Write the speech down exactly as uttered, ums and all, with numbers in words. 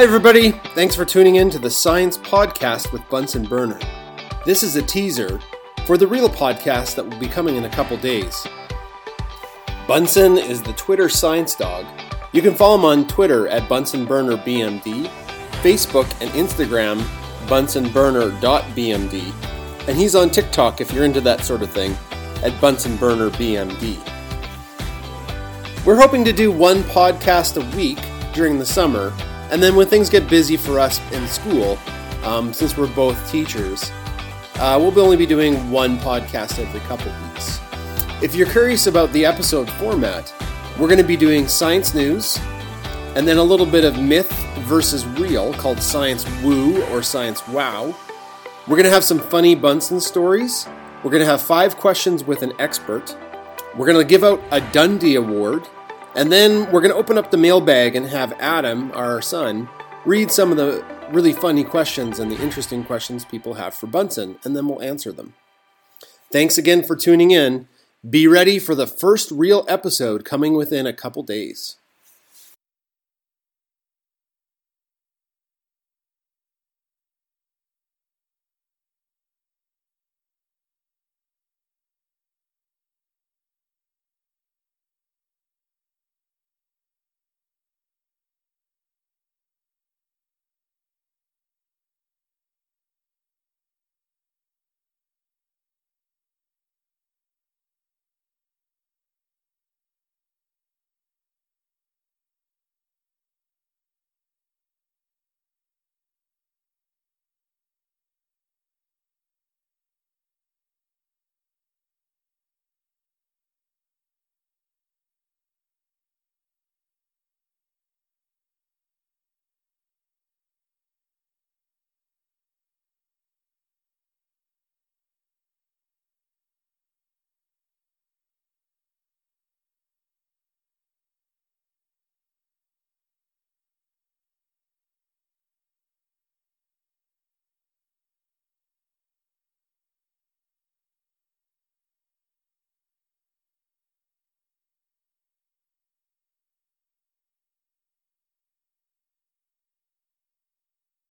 Hi everybody, thanks for tuning in to the Science Podcast with Bunsen Burner. This is a teaser for the real podcast that will be coming in a couple days. Bunsen is the Twitter science dog. You can follow him on Twitter at Bunsen Burner B M D, Facebook and Instagram Bunsen Burner dot B M D, and he's on TikTok if you're into that sort of thing at Bunsen Burner B M D. We're hoping to do one podcast a week during the summer, and then when things get busy for us in school, um, since we're both teachers, uh, we'll only be doing one podcast every couple weeks. If you're curious about the episode format, we're going to be doing science news, and then a little bit of myth versus real called Science Woo or Science Wow. We're going to have some funny Bunsen stories. We're going to have five questions with an expert. We're going to give out a Dundee Award. And then we're going to open up the mailbag and have Adam, our son, read some of the really funny questions and the interesting questions people have for Bunsen, and then we'll answer them. Thanks again for tuning in. Be ready for the first real episode coming within a couple days.